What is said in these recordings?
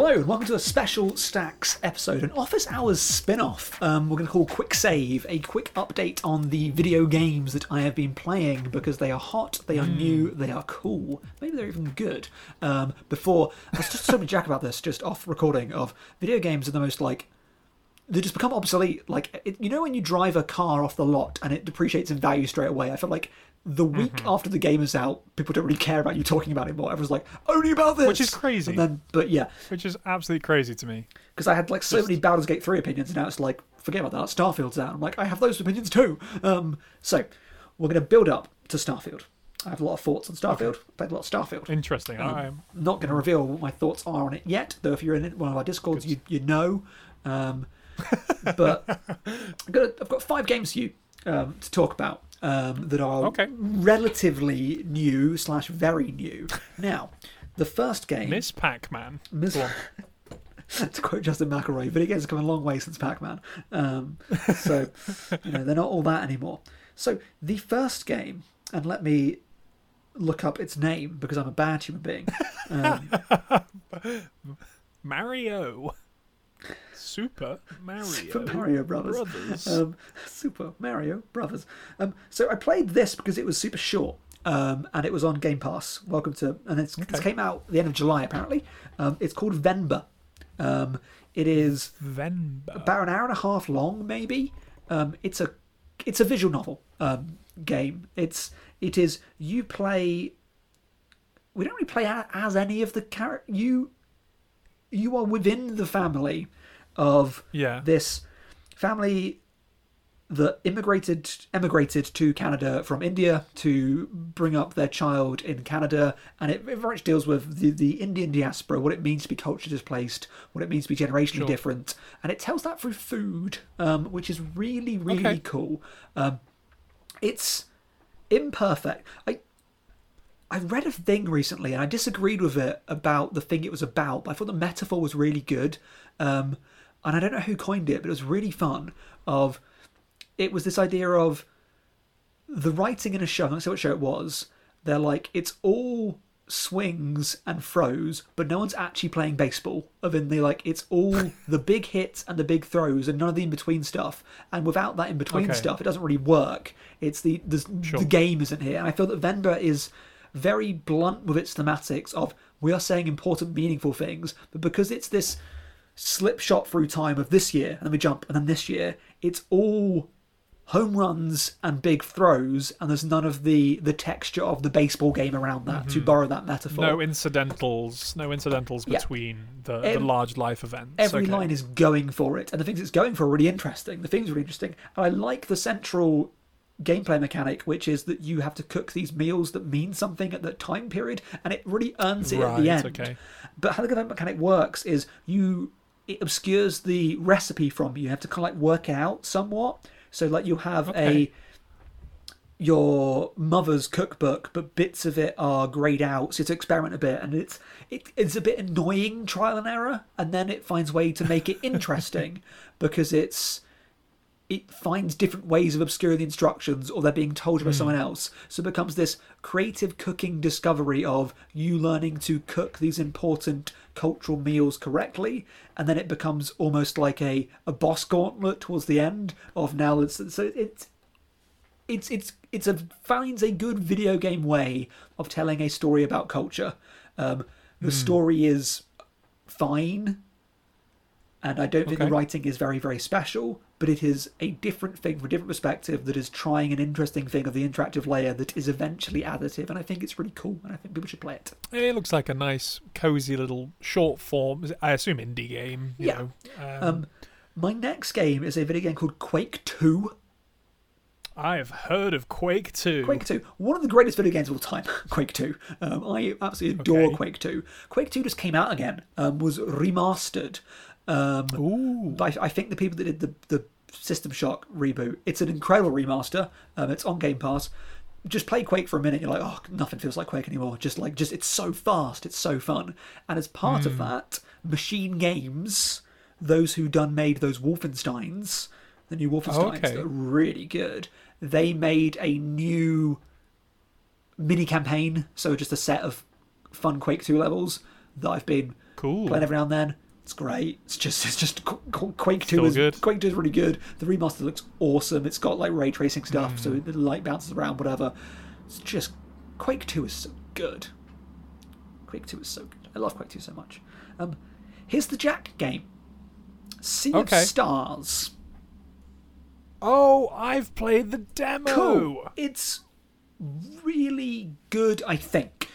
Hello and welcome to a special Stacks episode, an Office Hours spin-off. We're going to call Quick Save, a quick update on the video games that I have been playing because they are hot, they are new, they are cool. Maybe they're even good. Before, I was just talking to Jack about this, just off recording, of video games are the most like... They just become obsolete. Like, you know when you drive a car off the lot and it depreciates in value straight away? I feel like the week after the game is out, people don't really care about you talking about it more. Everyone's like, only about this! Which is crazy. And then, but yeah. Which is absolutely crazy to me. Because I had like so many Baldur's Gate 3 opinions, and now it's like, forget about that, Starfield's out. I'm like, I have those opinions too. So, we're going to build up to Starfield. I have a lot of thoughts on Starfield. Okay. Played a lot of Starfield. Interesting. I'm not going to reveal what my thoughts are on it yet, though if you're in one of our Discords, you know. But I've got five games for you to talk about. That are relatively new / very new. Now, the first game... Miss Pac-Man. To quote Justin McElroy, video games have come a long way since Pac-Man. So, they're not all that anymore. So, the first game, and let me look up its name because I'm a bad human being. Mario. Super Mario Brothers. Super Mario Brothers. So I played this because it was super short, and it was on Game Pass. It came out at the end of July apparently. It's called Venba. It is Venba. About an hour and a half long, maybe. It's a visual novel game. It is you play. We don't really play as any of the characters. You are within the family of this family that emigrated to Canada from India to bring up their child in Canada, and it very much deals with the Indian diaspora, what it means to be culturally displaced, what it means to be generationally different, and it tells that through food, which is really, really cool. It's imperfect. I read a thing recently, and I disagreed with it about the thing it was about, but I thought the metaphor was really good. And I don't know who coined it, but it was really fun. It was this idea of the writing in a show. I don't know what show it was. They're like, it's all swings and throws, but no one's actually playing baseball. It's all the big hits and the big throws, and none of the in between stuff. And without that in between stuff, it doesn't really work. It's the game isn't here. And I feel that Venba is very blunt with its thematics of we are saying important, meaningful things, but because it's this slipshot through time of this year, and then we jump, and then this year, it's all home runs and big throws, and there's none of the texture of the baseball game around that, to borrow that metaphor. No incidentals between the large life events. Every line is going for it, and the things it's going for are really interesting. The things are really interesting. And I like the central gameplay mechanic, which is that you have to cook these meals that mean something at that time period, and it really earns it at the end. But how the gameplay mechanic works is it obscures the recipe from you. You have to kind of like work it out somewhat. So like you have your mother's cookbook, but bits of it are grayed out, so you have to experiment a bit, and it's a bit annoying trial and error, and then it finds a way to make it interesting because it finds different ways of obscuring the instructions, or they're being told by someone else. So it becomes this creative cooking discovery of you learning to cook these important cultural meals correctly, and then it becomes almost like a boss gauntlet towards the end of now. It finds a good video game way of telling a story about culture. The story is fine, and I don't think the writing is very, very special, but it is a different thing from a different perspective that is trying an interesting thing of the interactive layer that is eventually additive, and I think it's really cool, and I think people should play it. It looks like a nice, cozy little short form, I assume indie game. You know. My next game is a video game called Quake 2. I have heard of Quake 2. Quake 2. One of the greatest video games of all time, Quake 2. I absolutely adore Quake 2. Quake 2 just came out again, was remastered. But I think the people that did the System Shock reboot, it's an incredible remaster. It's on Game Pass. Just play Quake for a minute, you're like, oh, nothing feels like Quake anymore. Just it's so fast, it's so fun. And as part of that, Machine Games, those who made those Wolfensteins, the new Wolfensteins, that are really good. They made a new mini campaign, so just a set of fun Quake 2 levels that I've been Cool. Play it every now and then. It's great. It's just Quake 2 is good. Quake 2 is really good. The remaster looks awesome. It's got like ray tracing stuff, so the light bounces around, whatever. It's just Quake 2 is so good. Quake 2 is so good. I love Quake 2 so much. Here's the Jack game. Sea of Stars. Oh, I've played the demo. Cool. It's really good, I think.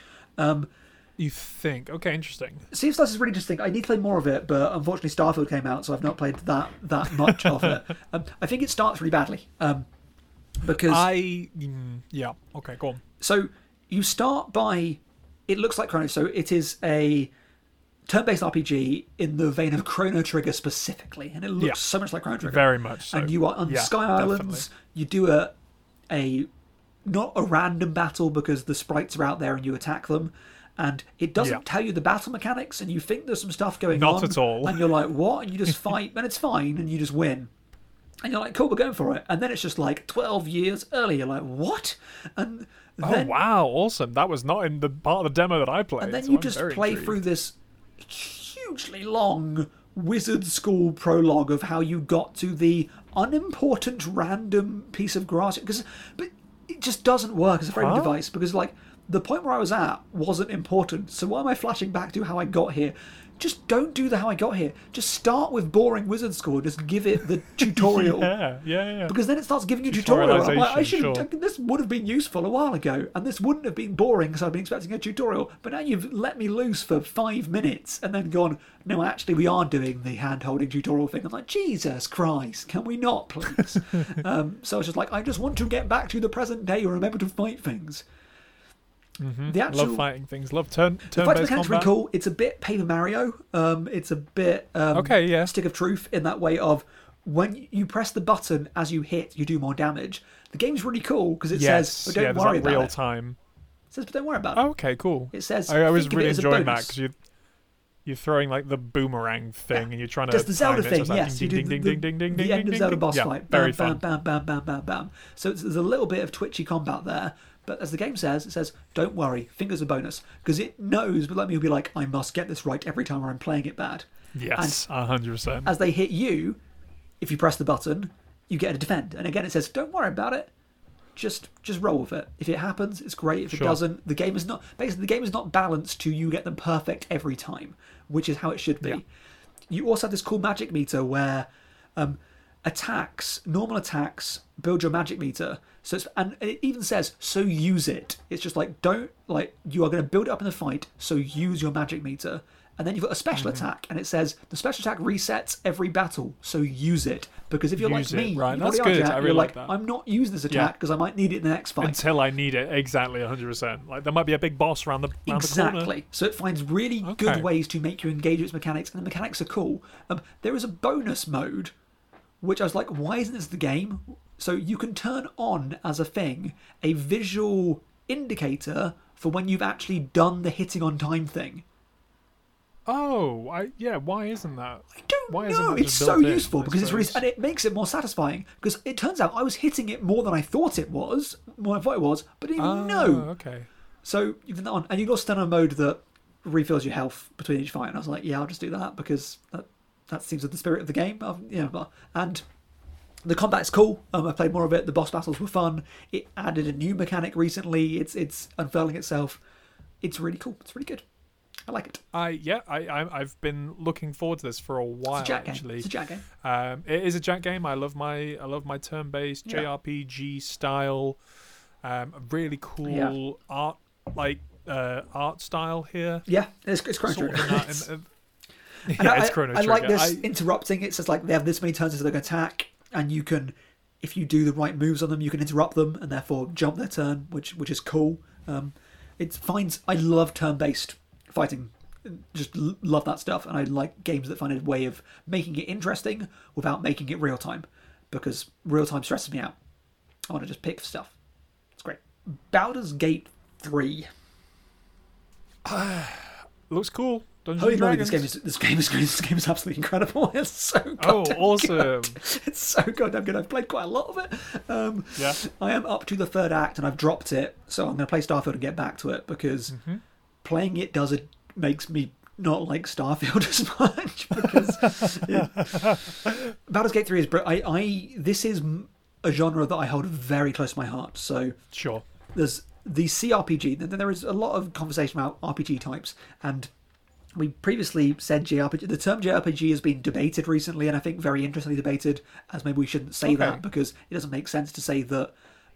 You think? Okay, interesting. Sea of Stars is really interesting. I need to play more of it, but unfortunately Starfield came out, so I've not played that much of it. I think it starts really badly. Yeah, okay, cool. So you start by... It looks like Chrono, so it is a turn-based RPG in the vein of Chrono Trigger specifically, and it looks so much like Chrono Trigger. Very much so. And you are on Sky Islands. Definitely. You do a not a random battle because the sprites are out there and you attack them, and it doesn't tell you the battle mechanics, and you think there's some stuff going on. Not at all. And you're like, what? And you just fight, and it's fine, and you just win. And you're like, cool, we're going for it. And then it's just like 12 years earlier. You're like, what? And then, oh, wow, awesome. That was not in the part of the demo that I played. And then you just play through this hugely long wizard school prologue of how you got to the unimportant random piece of grass. But it just doesn't work as a framing device because, like, the point where I was at wasn't important. So why am I flashing back to how I got here? Just don't do the how I got here. Just start with boring wizard school. Just give it the tutorial. Yeah. Because then it starts giving you tutorial. I'm like, I should have taken this. Would have been useful a while ago, and this wouldn't have been boring because I've been expecting a tutorial. But now you've let me loose for 5 minutes and then gone, no, actually we are doing the hand-holding tutorial thing. I'm like, Jesus Christ, can we not, please? So I was just like, I just want to get back to the present day and remember to fight things. Mm-hmm. The actual, love fighting things. Love turn-based combat. The fight mechanics are really cool. It's a bit Paper Mario. It's a bit Stick of Truth in that way of when you press the button as you hit, you do more damage. The game's really cool because it says, "Don't worry about it." Real time. It says, "But don't worry about it." Okay, cool. It says, "I was really enjoying that because you're throwing like the boomerang thing and you're trying to." Does the Zelda thing? Yes, you do the end of Zelda boss fight. Very fun. Bam, bam, bam, bam, bam. So there's a little bit of twitchy combat there. But as the game says, it says, don't worry, fingers are bonus. Because it knows, but let me be like, I must get this right every time or I'm playing it bad. Yes, and 100%. As they hit you, if you press the button, you get a defend. And again, it says, don't worry about it. Just roll with it. If it happens, it's great. If it doesn't, the game is not... Basically, the game is not balanced to you get them perfect every time, which is how it should be. Yeah. You also have this cool magic meter where... normal attacks build your magic meter, and it even says so use it. It's just like, don't, like, you are going to build it up in the fight, so use your magic meter. And then you've got a special attack, and it says the special attack resets every battle, so use it. Because if you're use like me, right. That's good. Jack, I really you're like that. I'm not using this attack because I might need it in the next fight. Until I need it, exactly, 100%. Like there might be a big boss around the corner. So it finds really good ways to make you engage with its mechanics, and the mechanics are cool. There is a bonus mode, which I was like, why isn't this the game? So you can turn on, as a thing, a visual indicator for when you've actually done the hitting on time thing. Oh, why isn't that? I don't know. It's so useful because it's really, and it makes it more satisfying because it turns out I was hitting it more than I thought it was, but I didn't even know. Okay. So you've done that on, and you've got to turn on a mode that refills your health between each fight. And I was like, yeah, I'll just do that because... That seems like the spirit of the game. And the combat's cool. I played more of it. The boss battles were fun. It added a new mechanic recently. It's unfurling itself. It's really cool. It's really good. I like it. I've been looking forward to this for a while. It's a Jack actually. Game. It's a Jack game. It is a Jack game. I love my turn-based JRPG style. Really cool art, like art style here. Yeah, it's quite true. And it's Chrono Trigger. I like this interrupting. It says like they have this many turns until they can attack, and you can, if you do the right moves on them, you can interrupt them and therefore jump their turn, which is cool. I love turn-based fighting. Just love that stuff, and I like games that find a way of making it interesting without making it real time, because real time stresses me out. I want to just pick stuff. It's great. Baldur's Gate 3. Looks cool. Holy moly, this game is absolutely incredible. It's so goddamn good. It's so goddamn good. I've played quite a lot of it. I am up to the third act and I've dropped it, so I'm going to play Starfield and get back to it because playing it makes me not like Starfield as much because Baldur's Gate 3 is this is a genre that I hold very close to my heart. So sure, there's the CRPG. Then there is a lot of conversation about RPG types, and we previously said JRPG. The term JRPG has been debated recently, and I think very interestingly debated, as maybe we shouldn't say that because it doesn't make sense to say that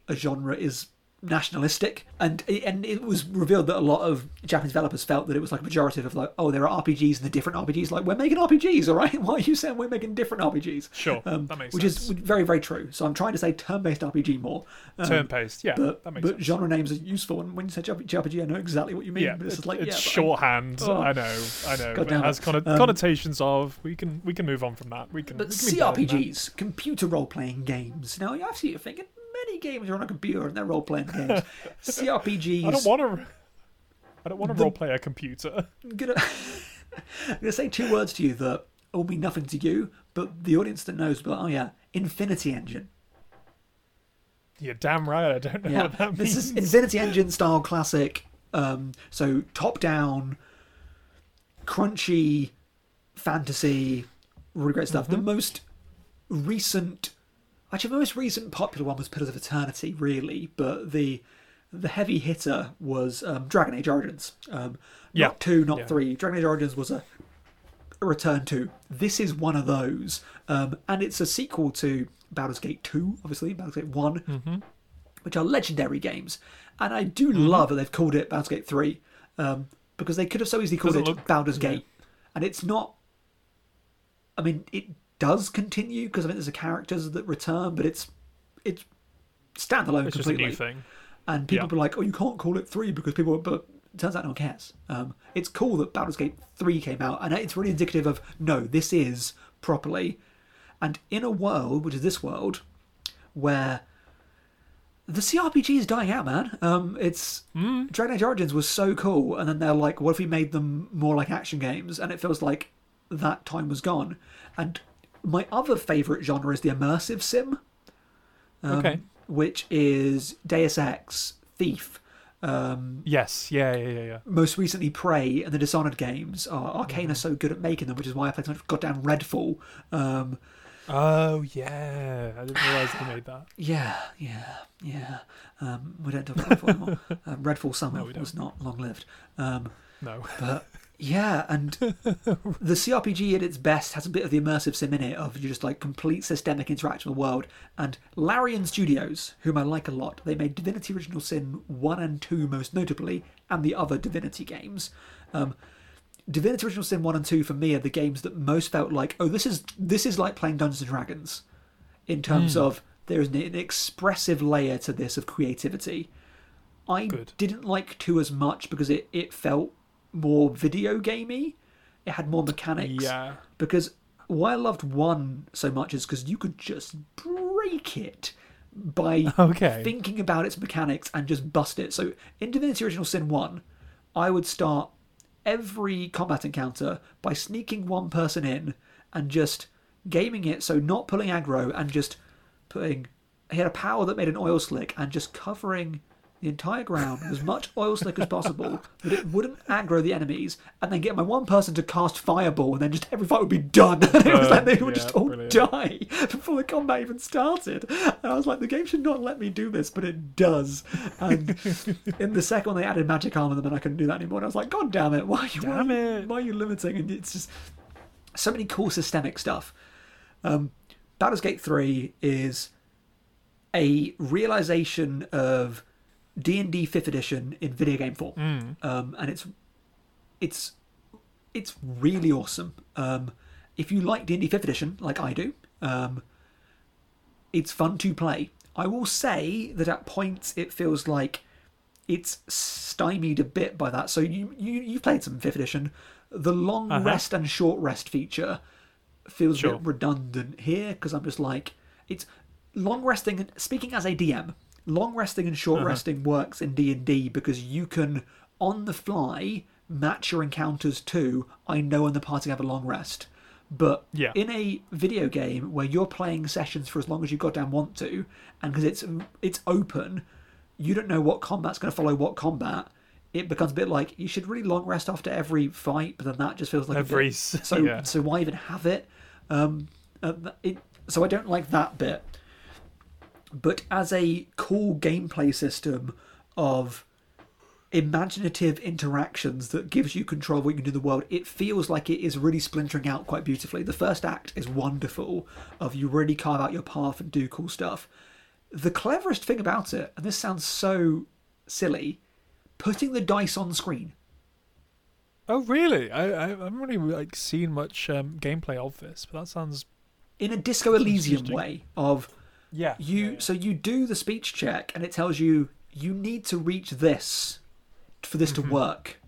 a genre is nationalistic. And it was revealed that a lot of Japanese developers felt that it was like a pejorative of like, oh, there are RPGs and the different RPGs. Like, we're making RPGs, all right? Why are you saying we're making different RPGs? Sure, that makes sense. Which is very, very true. So I'm trying to say turn-based RPG more. Turn-based, yeah, that makes sense. But genre names are useful, and when you say JRPG, I know exactly what you mean. Yeah, but it's like, it's shorthand. I know. But it has connotations of, we can move on from that. But CRPGs, computer role-playing games. Now, you're absolutely thinking, many games are on a computer and they're role-playing games. CRPGs. I don't want to role-play a computer. I'm gonna say two words to you that will mean nothing to you, but the audience that knows, but Infinity Engine. You're damn right. I don't know what that means. This is Infinity Engine style classic. So top-down, crunchy, fantasy, really great stuff. Mm-hmm. The most recent popular one was Pillars of Eternity, really, but the heavy hitter was Dragon Age Origins. Not 2, not 3. Dragon Age Origins was a return to. This is one of those. And it's a sequel to Baldur's Gate 2, obviously, Baldur's Gate 1, which are legendary games. And I do love that they've called it Baldur's Gate 3, because they could have so easily called Baldur's Gate. And it's not... I mean, it does continue, because I think there's characters that return, but it's standalone completely. It's just a new thing. And people were like, oh, you can't call it 3 because people... But it turns out no one cares. It's cool that Baldur's Gate 3 came out, and it's really indicative of, no, this is properly. And in a world, which is this world, where the CRPG is dying out, man. Dragon Age Origins was so cool, and then they're like, what if we made them more like action games? And it feels like that time was gone. And my other favourite genre is the immersive sim, which is Deus Ex, Thief. Most recently, Prey and the Dishonored games. Arcane are so good at making them, which is why I played so much goddamn Redfall. I didn't realise they made that. Yeah. We don't talk about Redfall anymore. Redfall Summer was not long-lived. No. But... Yeah, and the CRPG at its best has a bit of the immersive sim in it, of just like complete systemic interaction with the world. And Larian Studios, whom I like a lot, they made Divinity Original Sin 1 and 2 most notably, and the other Divinity games. Divinity Original Sin 1 and 2 for me are the games that most felt like, oh, this is like playing Dungeons and Dragons, in terms of there is an expressive layer to this of creativity. I didn't like 2 as much because it felt more video gamey. It had more mechanics. Yeah. Because why I loved 1 so much is because you could just break it by thinking about its mechanics and just bust it. So in Divinity Original Sin 1, I would start every combat encounter by sneaking one person in and just gaming it, so not pulling aggro and just putting... He had a power that made an oil slick and just covering the entire ground with as much oil slick as possible, but it wouldn't aggro the enemies, and then get my one person to cast Fireball, and then just every fight would be done. And it was like they would just all die before the combat even started. And I was like, the game should not let me do this, but it does. And in the second one, they added magic armor, and then I couldn't do that anymore. And I was like, God damn it, why are you limiting? And it's just so many cool systemic stuff. Baldur's Gate 3 is a realization of D&D 5th edition in video game form, and it's really awesome. If you like D&D 5th edition, like I do, it's fun to play. I will say that at points it feels like it's stymied a bit by that. So you played some 5th edition. The long rest and short rest feature feels a bit redundant here, because I'm just like, it's long resting. And speaking as a DM, long resting and short resting works in D&D because you can, on the fly, match your encounters to, I know when the party have a long rest. But in a video game where you're playing sessions for as long as you goddamn want to, and because it's open, you don't know what combat's going to follow what combat. it becomes a bit like, you should really long rest after every fight, but then that just feels like every, a bit, so yeah. So why even have it? So I don't like that bit. But as a cool gameplay system of imaginative interactions that gives you control of what you can do in the world, it feels like it is really splintering out quite beautifully. The first act is wonderful, of you really carve out your path and do cool stuff. The cleverest thing about it, and this sounds so silly, putting the dice on screen. Oh really? I haven't really like seen much gameplay of this, but that sounds in a Disco Elysium way of So you do the speech check and it tells you you need to reach this for this to work.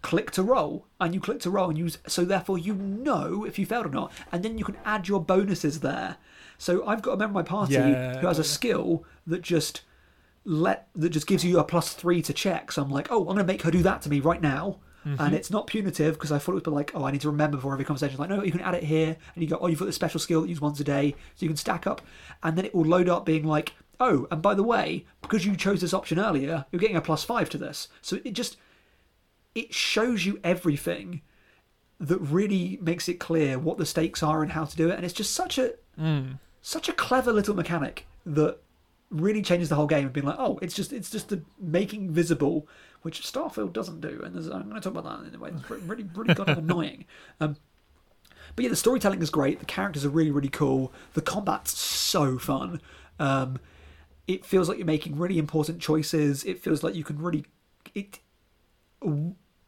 Click to roll, and you click to roll, and you so therefore you know if you failed or not, and then you can add your bonuses there. So I've got a member of my party who has a skill that just gives you a +3 to check. So I'm like, oh, I'm going to make her do that to me right now, and it's not punitive because I thought it would be like, oh, I need to remember before every conversation. Like, no, you can add it here, and you go, oh, you've got this special skill that you use once a day, so you can stack up, and then it will load up being like, oh, and by the way, because you chose this option earlier, you're getting a +5 to this. So it shows you everything that really makes it clear what the stakes are and how to do it. And it's just such a clever little mechanic that really changes the whole game of being like, oh, it's just the making visible, which Starfield doesn't do. And I'm going to talk about that in a way that's really, really kind of annoying. But yeah, the storytelling is great. The characters are really, really cool. The combat's so fun. It feels like you're making really important choices. It feels like you can really...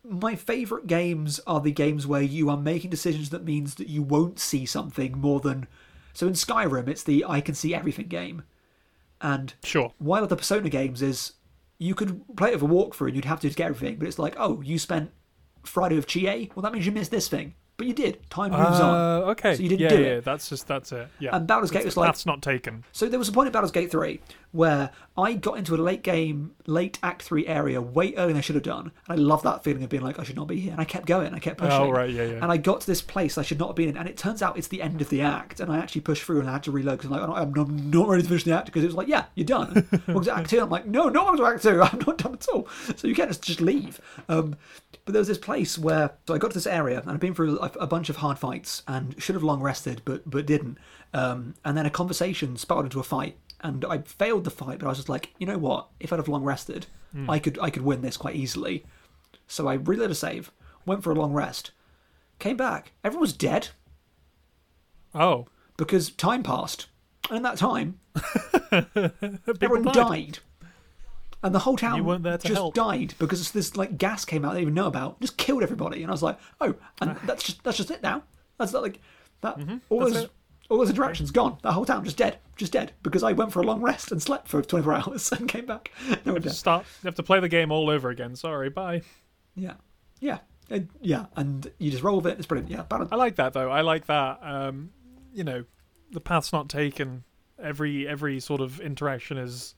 My favourite games are the games where you are making decisions that means that you won't see something more than... So in Skyrim, it's the I can see everything game. And while the Persona games is you could play it with a walkthrough and you'd have to get everything, but it's like, oh, you spent Friday with Chie? Well, that means you missed this thing. But you did. Time moves on. Okay. So you didn't do it. Yeah, that's it. Yeah. And Baldur's Gate was like... That's not taken. So there was a point in Baldur's Gate 3 where I got into a late Act 3 area way earlier than I should have done. And I love that feeling of being like, I should not be here. And I kept going. I kept pushing. Oh, right. Yeah, yeah. And I got to this place I should not have been in. And it turns out it's the end of the act. And I actually pushed through and I had to reload because I'm like, I'm not ready to finish the act because it was like, yeah, you're done. Well, to Act 2. I'm like, no, no, I'm to Act 2. I'm not done at all. So you can't just leave. But there was this place where... So I got to this area and I've been through a bunch of hard fights and should have long rested but didn't. And then a conversation spiraled into a fight and I failed the fight, but I was just like, you know what? If I'd have long rested, I could win this quite easily. So I reloaded a save, went for a long rest, came back. Everyone was dead. Oh. Because time passed. And in that time, everyone died. And the whole town just died because this like gas came out they didn't even know about, just killed everybody. And I was like, oh, and that's just it now. That's not like that. All those interactions gone. That whole town just dead because I went for a long rest and slept for 24 hours and came back. No one dead. You have to play the game all over again. Sorry, bye. Yeah, and you just roll with it. It's brilliant. Yeah, balance. I like that though. You know, the path's not taken. Every sort of interaction is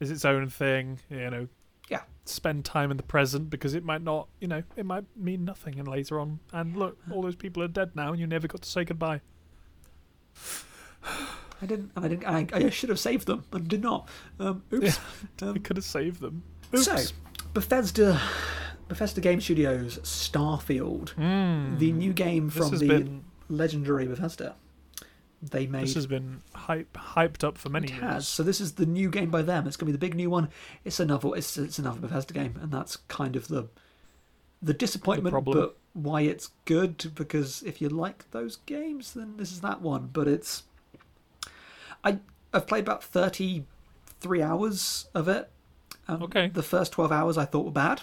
its own thing, you know. Yeah. Spend time in the present because it might not, you know, it might mean nothing and later on. And look, all those people are dead now, and you never got to say goodbye. I should have saved them, and did not. Oops. Yeah, I could have saved them. Oops. So, Bethesda Game Studios, Starfield, the new game from the legendary Bethesda. They made. This has been hyped up for many years. It has. So this is the new game by them. It's going to be the big new one. It's another Bethesda game, and that's kind of the disappointment, but why it's good, because if you like those games, then this is that one. But it's... I've played about 33 hours of it. Okay. The first 12 hours I thought were bad.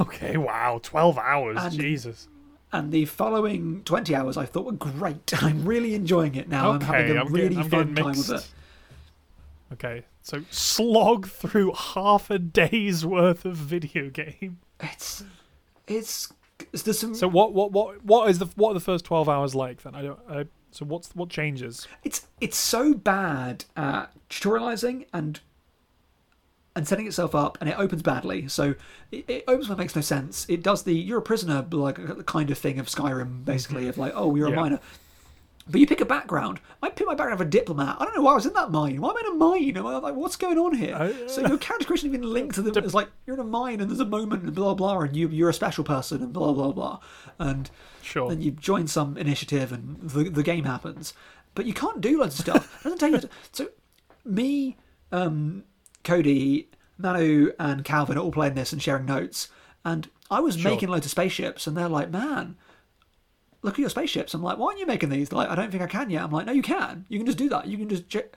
Okay, wow. 12 hours. Jesus. And the following 20 hours I thought were great. I'm really enjoying it now. Okay, I'm having a really fun time with it. Okay, so slog through half a day's worth of video game. There's some... So what are the first 12 hours like then? So what changes? It's so bad at tutorializing and setting itself up, and it opens badly. So it opens when it makes no sense. It does you're a prisoner, like, kind of thing of Skyrim, basically, of like, oh, you're a minor. But you pick a background. I picked my background for diplomat. I don't know why I was in that mine. Why am I in a mine? Am I like, what's going on here? So your character creation has been linked to them. It's like, you're in a mine and there's a moment and blah, blah, and you're a special person and blah, blah, blah. And sure. Then you join some initiative and the game happens. But you can't do loads of stuff. It doesn't take you to... So me, Cody, Manu and Calvin are all playing this and sharing notes. And I was making loads of spaceships and they're like, man... Look at your spaceships. I'm like, why aren't you making these? They're like, I don't think I can yet. I'm like, no, you can. You can just do that. You can just check.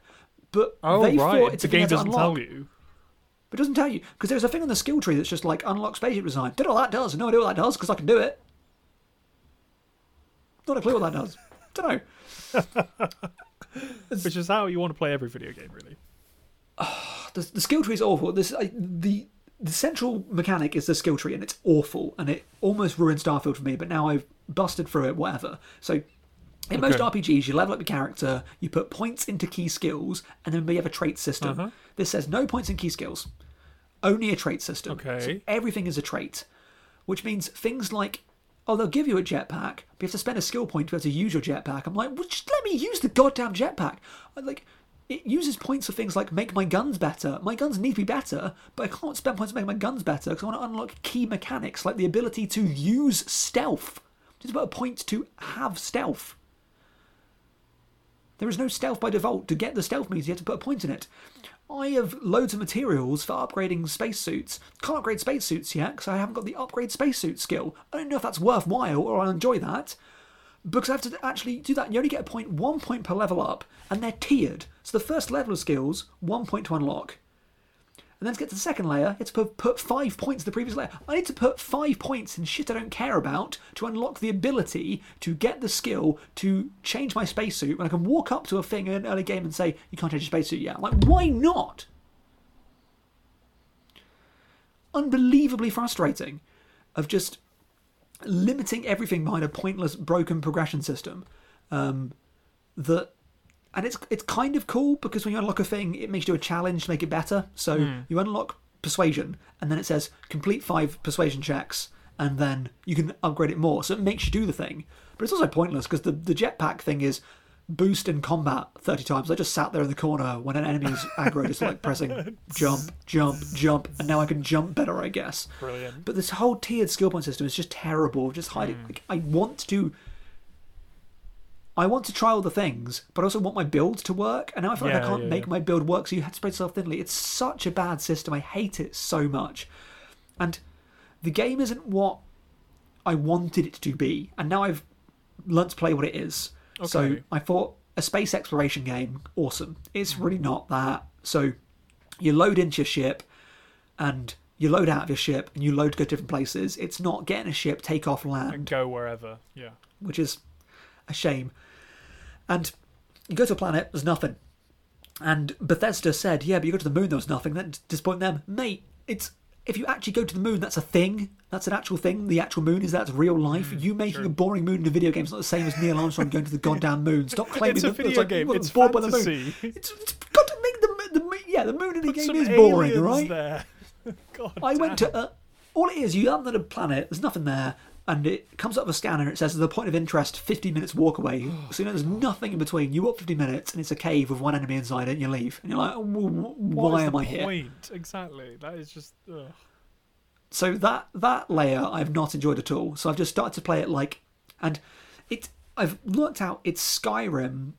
But they thought it's a game doesn't tell you. But it doesn't tell you because there's a thing on the skill tree that's just like unlock spaceship design. Don't know what that does. No idea what that does because I can do it. Not a clue what that does. Don't know. Which is how you want to play every video game, really. Oh, the skill tree is awful. The central mechanic is the skill tree, and it's awful, and it almost ruined Starfield for me, but now I've busted through it, whatever. So in most RPGs, you level up your character, you put points into key skills, and then we have a trait system. This says no points in key skills, only a trait system. So everything is a trait, which means things like, oh, they'll give you a jetpack, but you have to spend a skill point to be able to use your jetpack. I'm like, well, just let me use the goddamn jetpack. Like... It uses points for things like make my guns better. My guns need to be better, but I can't spend points to make my guns better because I want to unlock key mechanics like the ability to use stealth. Just about a point to have stealth. There is no stealth by default. To get the stealth means you have to put a point in it. I have loads of materials for upgrading spacesuits. Can't upgrade spacesuits yet because I haven't got the upgrade spacesuit skill. I don't know if that's worthwhile or I'll enjoy that. Because I have to actually do that. You only get a point, 1 point per level up, and they're tiered. So the first level of skills, 1 point to unlock. And then to get to the second layer, it's put 5 points in the previous layer. I need to put 5 points in shit I don't care about to unlock the ability to get the skill to change my spacesuit when I can walk up to a thing in an early game and say, you can't change your spacesuit yet. I'm like, why not? Unbelievably frustrating of just... limiting everything behind a pointless, broken progression system. It's kind of cool because when you unlock a thing, it makes you do a challenge to make it better. So you unlock persuasion, and then it says complete 5 persuasion checks, and then you can upgrade it more. So it makes you do the thing. But it's also pointless because the jetpack thing is boost in combat 30 times. I just sat there in the corner when an enemy's aggro, just like pressing jump, and now I can jump better, I guess. Brilliant. But this whole tiered skill point system is just terrible. Just hiding. Like, I want to try all the things, but I also want my build to work, and now I feel like I can't make my build work, so you have to spread yourself thinly. It's such a bad system. I hate it so much. And the game isn't what I wanted it to be, and now I've learnt to play what it is. Okay. So I thought a space exploration game, awesome. It's really not that. So you load into your ship and you load out of your ship and you load to go to different places. It's not getting a ship, take off, land. And go wherever, yeah. Which is a shame. And you go to a planet, there's nothing. And Bethesda said, yeah, but you go to the moon, there was nothing. Then disappoint them. Mate, it's... If you actually go to the moon, that's a thing. That's an actual thing. The actual moon is that's real life. You making a boring moon in a video game is not the same as Neil Armstrong going to the goddamn moon. Stop claiming that it's like you wasn't bored by the moon. It's got to make the moon in a game is boring, right? There. I went to all it is. You land on a planet. There's nothing there, and it comes up with a scanner. And it says the point of interest, 15 minutes walk away. So you know there's nothing in between. You walk 15 minutes, and it's a cave with one enemy inside it. And you leave, and you're like, why am I here? Exactly. That is just. So that layer I've not enjoyed at all. So I've just started to play it like, and I've worked out it's Skyrim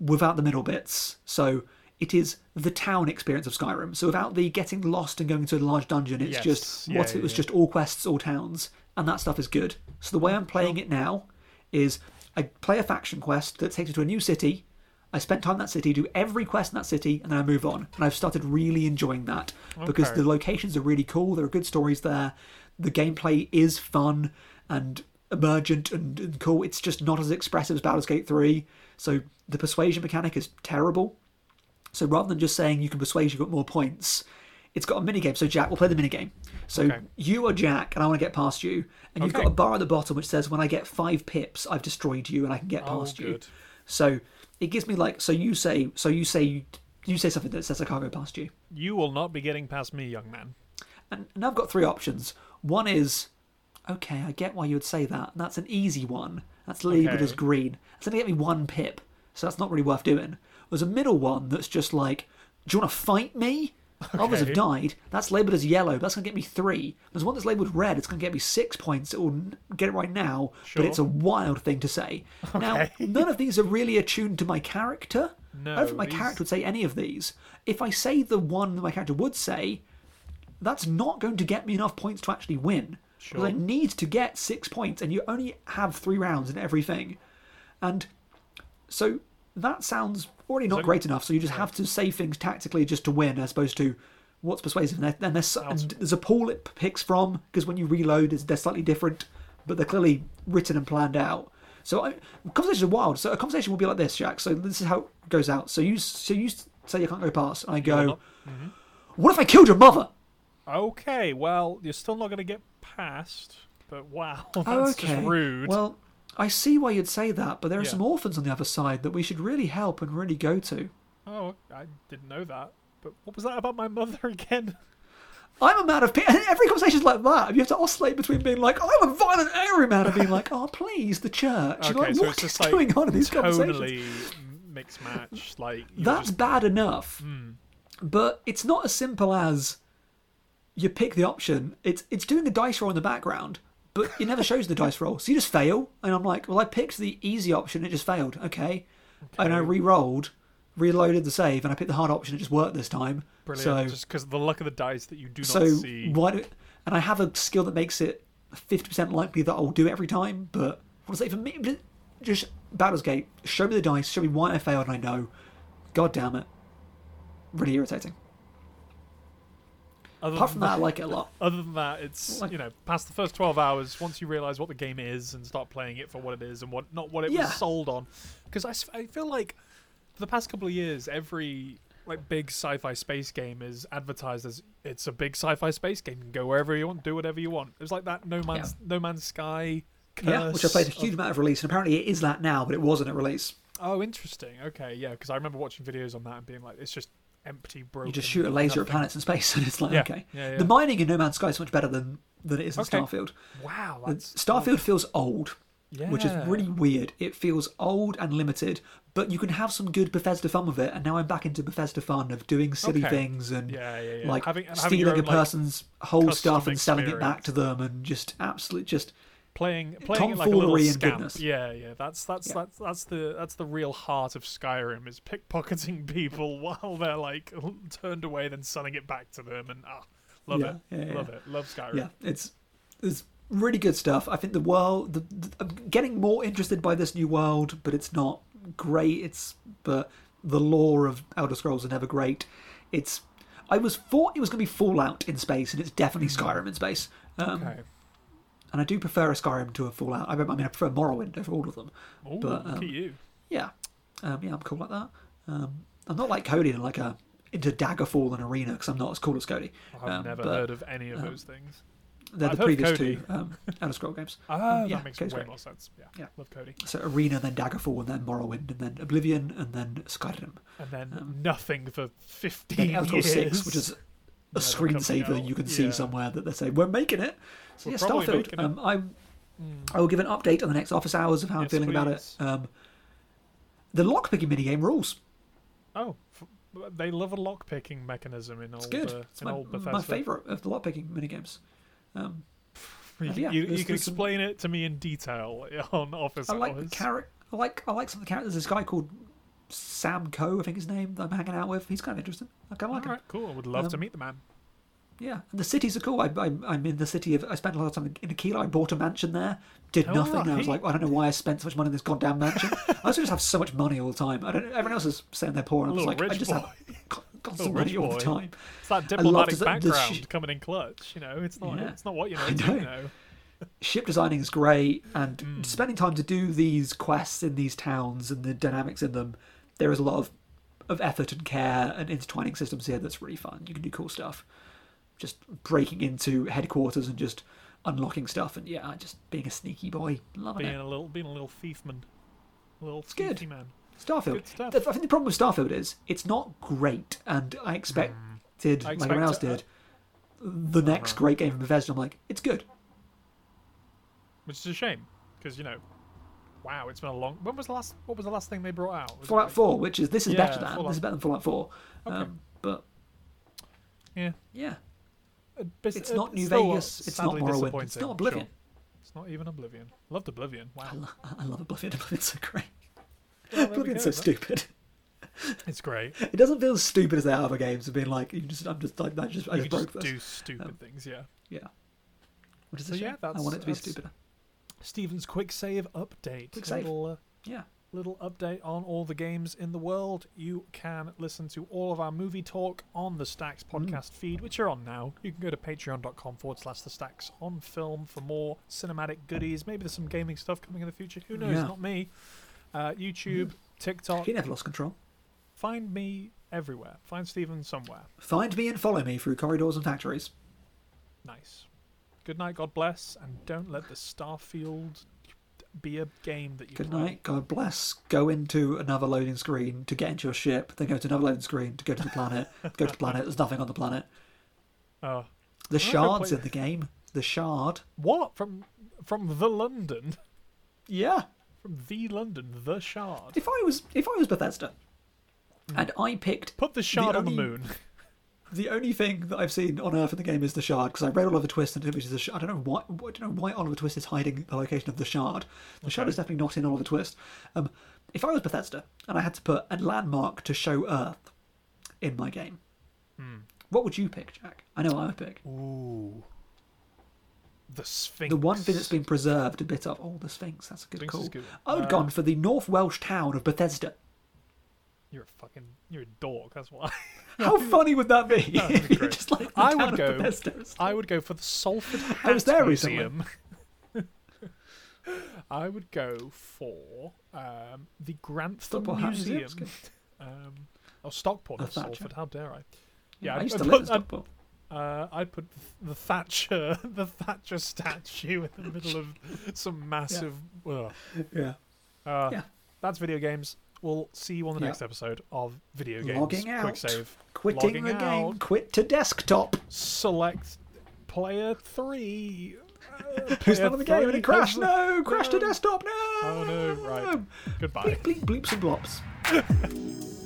without the middle bits. So it is the town experience of Skyrim. So without the getting lost and going into a large dungeon, it's just it was just all quests, all towns, and that stuff is good. So the way I'm playing it now is I play a faction quest that takes me to a new city. I spent time in that city, do every quest in that city, and then I move on. And I've started really enjoying that because the locations are really cool. There are good stories there. The gameplay is fun and emergent and cool. It's just not as expressive as Baldur's Gate 3. So the persuasion mechanic is terrible. So rather than just saying you can persuade, you've got more points, it's got a minigame. So Jack, we'll play the minigame. So you are Jack, and I want to get past you. And you've got a bar at the bottom which says, when I get 5 pips, I've destroyed you and I can get past you. So... It gives me like you say something that says I can't go past you. You will not be getting past me, young man. And I've got 3 options. One is, okay, I get why you would say that. And that's an easy one. That's labelled as green. That's going to get me one pip, so that's not really worth doing. There's a middle one that's just like, do you want to fight me? Others have died. That's labelled as yellow, but that's going to get me 3. There's one that's labelled red. It's going to get me 6 points. It will get it right now, but it's a wild thing to say. Okay. Now, none of these are really attuned to my character. No, I don't think my character would say any of these. If I say the one that my character would say, that's not going to get me enough points to actually win. Sure. Because I need to get 6 points, and you only have 3 rounds in everything. And so that sounds already not great enough, so you just have to say things tactically just to win, as opposed to what's persuasive. And there's a pool it picks from, because when you reload, they're slightly different, but they're clearly written and planned out. So conversations are wild. So a conversation will be like this, Jack. So this is how it goes out. So you say you can't go past, and I go, what if I killed your mother? Okay, well, you're still not going to get past, but wow, that's just rude. Well, I see why you'd say that, but there are some orphans on the other side that we should really help and really go to. Oh, I didn't know that. But what was that about my mother again? I'm a man of peace. Every conversation's like that. You have to oscillate between being like, I'm a violent, angry man, and being like, oh, please, the church. Okay, like, so what is going on in these conversations? Totally mixed match. Like, that's bad enough, but it's not as simple as you pick the option. It's doing the dice roll in the background, but it never shows the dice roll. So you just fail. And I'm like, well, I picked the easy option. It just failed. Okay. And I re-rolled, reloaded the save, and I picked the hard option. It just worked this time. Brilliant. So, just because of the luck of the dice that you do not see. And I have a skill that makes it 50% likely that I'll do it every time. But what does that even mean? Just Baldur's Gate. Show me the dice. Show me why I failed. And I know. God damn it. Really irritating. Apart from that, I like it a lot. Other than that, it's, like, past the first 12 hours, once you realise what the game is and start playing it for what it is and not what it was sold on. Because I feel like for the past couple of years, every big sci-fi space game is advertised as it's a big sci-fi space game. You can go wherever you want, do whatever you want. It was like that No Man's Sky curse. Yeah, which I played a huge amount of release, and apparently it is that now, but it wasn't at release. Oh, interesting. Okay, yeah, because I remember watching videos on that and being like, it's just empty, broken. You just shoot a laser at planets in space, and it's like, okay. Yeah, yeah. The mining in No Man's Sky is much better than it is in Starfield. Wow. Starfield feels old, which is really weird. It feels old and limited, but you can have some good Bethesda fun with it, and now I'm back into Bethesda fun of doing silly things and like stealing your own, person's whole stuff and selling it back to them, and just absolutely just playing it like a little scamp. That's the real heart of Skyrim, is pickpocketing people while they're like turned away, then selling it back to them, and love Skyrim. It's really good stuff. I think the world, I'm getting more interested by this new world, but it's not great. But the lore of Elder Scrolls are never great. I thought it was going to be Fallout in space, and it's definitely Skyrim in space. And I do prefer a Skyrim to a Fallout. I mean, I prefer Morrowind over all of them. Oh, look at you. I'm cool like that. I'm not like Cody and into Daggerfall and Arena, because I'm not as cool as Cody. I've never heard of any of those things. They're the previous two Elder Scroll games. That makes way more sense. Yeah, love Cody. So Arena, then Daggerfall, and then Morrowind, and then Oblivion, and then Skyrim. And then nothing for 15 years. Elder Scrolls 6, which is a screensaver you can see somewhere that they say, we're making it. So Starfield. I will give an update on the next office hours of how I'm feeling about it. The lockpicking minigame rules. Oh, they love a lockpicking mechanism in old Bethesda. It's my favourite of the lockpicking minigames. You can explain it to me in detail on office hours. I like some of the characters. There's this guy called Sam Coe, I think his name, that I'm hanging out with. He's kind of interesting. I kind of like him. Right, cool. I would love to meet the man. Yeah, and the cities are cool. I'm in the city of. I spent a lot of time in Aquila. I bought a mansion there, did nothing. I was like, I don't know why I spent so much money on this goddamn mansion. I also just have so much money all the time. Everyone else is saying they're poor, and I just have money all the time. It's that diplomatic background coming in clutch. It's not. Yeah. It's not what you know. Ship designing is great, and spending time to do these quests in these towns and the dynamics in them. There is a lot of effort and care and intertwining systems here that's really fun. You can do cool stuff. Just breaking into headquarters and just unlocking stuff, and just being a sneaky boy, loving it. Being a little thiefman, a little sneaky man. Starfield. I think the problem with Starfield is it's not great, and I expected, like everyone else did, the next great game from Bethesda. I'm like, it's good, which is a shame because wow, it's been a long. When was the last? What was the last thing they brought out? Was Fallout 4, which is better than Fallout. This is better than Fallout 4. Okay. But yeah, it's not New Vegas. It's not Morrowind. It's not Oblivion. Sure. It's not even Oblivion. Loved Oblivion. Wow, I love Oblivion. Oblivion's so great. Well, Oblivion's so stupid. It's great. It doesn't feel as stupid as their other games of being like, I just broke this. Stupid things, yeah. Yeah. What is this? Yeah, I want it to be stupider. Stephen's quick save update. Little update on all the games in the world. You can listen to all of our movie talk on the Stacks podcast feed, which you're on now. You can go to patreon.com/thestacks on film for more cinematic goodies. Maybe there's some gaming stuff coming in the future. Who knows? Yeah. Not me. YouTube, TikTok. He never lost control. Find me everywhere. Find Stephen somewhere. Find me and follow me through corridors and factories. Nice. Good night, God bless, and don't let the Starfield be a game that you play. Good night, God bless. Go into another loading screen to get into your ship, then go to another loading screen to go to the planet. Go to the planet. There's nothing on the planet. Oh. The Shard's in the game. The Shard. What? From the London? Yeah. From the London, the Shard. If I was Bethesda, and I picked... Put the Shard on the moon. The only thing that I've seen on Earth in the game is the Shard, because I read Oliver Twist, and which is the Shard. I don't know why Oliver Twist is hiding the location of the Shard. The Shard is definitely not in Oliver Twist. If I was Bethesda and I had to put a landmark to show Earth in my game, what would you pick, Jack? I know what I would pick. Ooh, the Sphinx. The one thing that's been preserved a bit of. Oh, the Sphinx. That's a good call. Good. I would have gone for the North Welsh town of Bethesda. You're a dork, that's why. How funny would that be? No, you're just like the town of Bethesda. I would go for the Salford Hat Museum. I was there recently. I would go for the Grantham Museum. Stockport, Salford, how dare I? Yeah, I used to live in Stockport. I'd put the Thatcher statue in the middle of some massive... That's video games. We'll see you on the next episode of Video Games. Logging out. Quick save. Quitting the game. Quit to desktop. Select player 3. Who's not in the game? And it crashed. No. Crash to desktop. No. Oh, no. Right. Goodbye. Bleep, bleep, bleeps and blops.